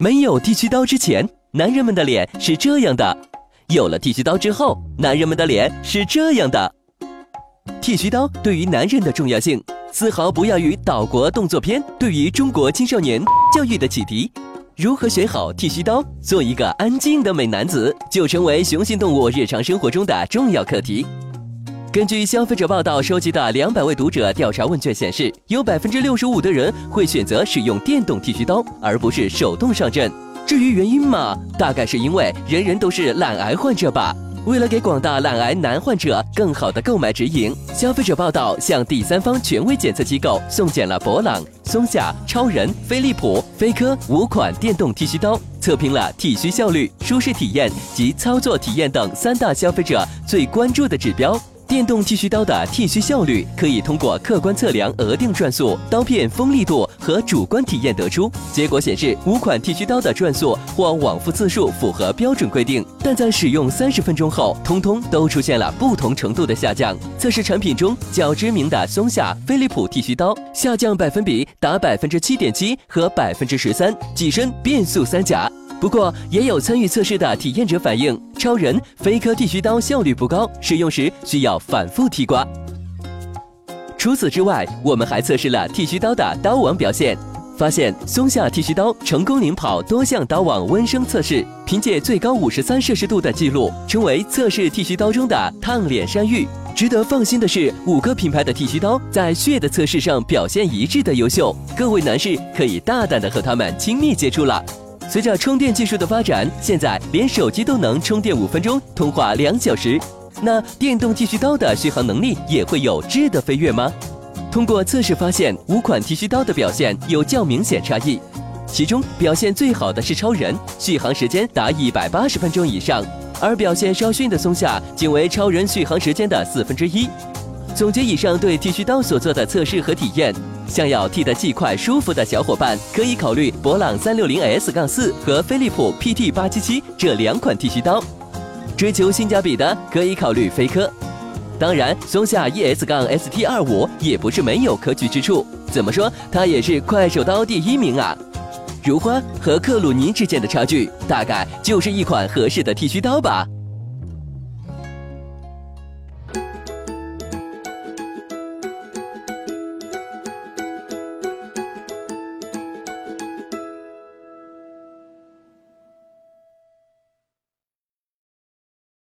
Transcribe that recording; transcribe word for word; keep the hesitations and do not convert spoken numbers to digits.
没有剃须刀之前，男人们的脸是这样的；有了剃须刀之后，男人们的脸是这样的。剃须刀对于男人的重要性，丝毫不亚于岛国动作片对于中国青少年教育的启迪。如何学好剃须刀，做一个安静的美男子，就成为雄性动物日常生活中的重要课题。根据消费者报道收集的两百位读者调查问卷显示，有 百分之六十五 的人会选择使用电动剃须刀，而不是手动上阵。至于原因嘛，大概是因为人人都是懒癌患者吧。为了给广大懒癌男患者更好的购买指引，消费者报道向第三方权威检测机构送检了博朗、松下、超人、飞利浦、飞科五款电动剃须刀，测评了剃须效率、舒适体验及操作体验等三大消费者最关注的指标。电动剃须刀的剃须效率可以通过客观测量额定转速、刀片锋利度和主观体验得出。结果显示，五款剃须刀的转速或往复次数符合标准规定，但在使用三十分钟后，通通都出现了不同程度的下降。测试产品中较知名的松下、飞利浦剃须刀下降百分比达百分之七点七和百分之十三，跻身变速三甲。不过，也有参与测试的体验者反映，超人、飞科剃须刀效率不高，使用时需要反复剃刮。除此之外，我们还测试了剃须刀的刀网表现，发现松下剃须刀成功领跑多项刀网温升测试，凭借最高五十三摄氏度的记录，成为测试剃须刀中的烫脸山芋。值得放心的是，五个品牌的剃须刀在血的测试上表现一致的优秀，各位男士可以大胆的和他们亲密接触了。随着充电技术的发展，现在连手机都能充电五分钟，通话两小时。那电动剃须刀的续航能力也会有质的飞跃吗？通过测试发现，五款剃须刀的表现有较明显差异。其中表现最好的是超人，续航时间达一百八十分钟以上，而表现稍逊的松下仅为超人续航时间的四分之一。总结以上对剃须刀所做的测试和体验。想要剃得既快舒服的小伙伴，可以考虑博朗 三六零 S 四 和飞利浦 P T 八七七 这两款剃须刀。追求性价比的可以考虑飞科。当然，松下 E S S T 二五 也不是没有可取之处，怎么说它也是快手刀第一名啊。如花和克鲁尼之间的差距，大概就是一款合适的剃须刀吧。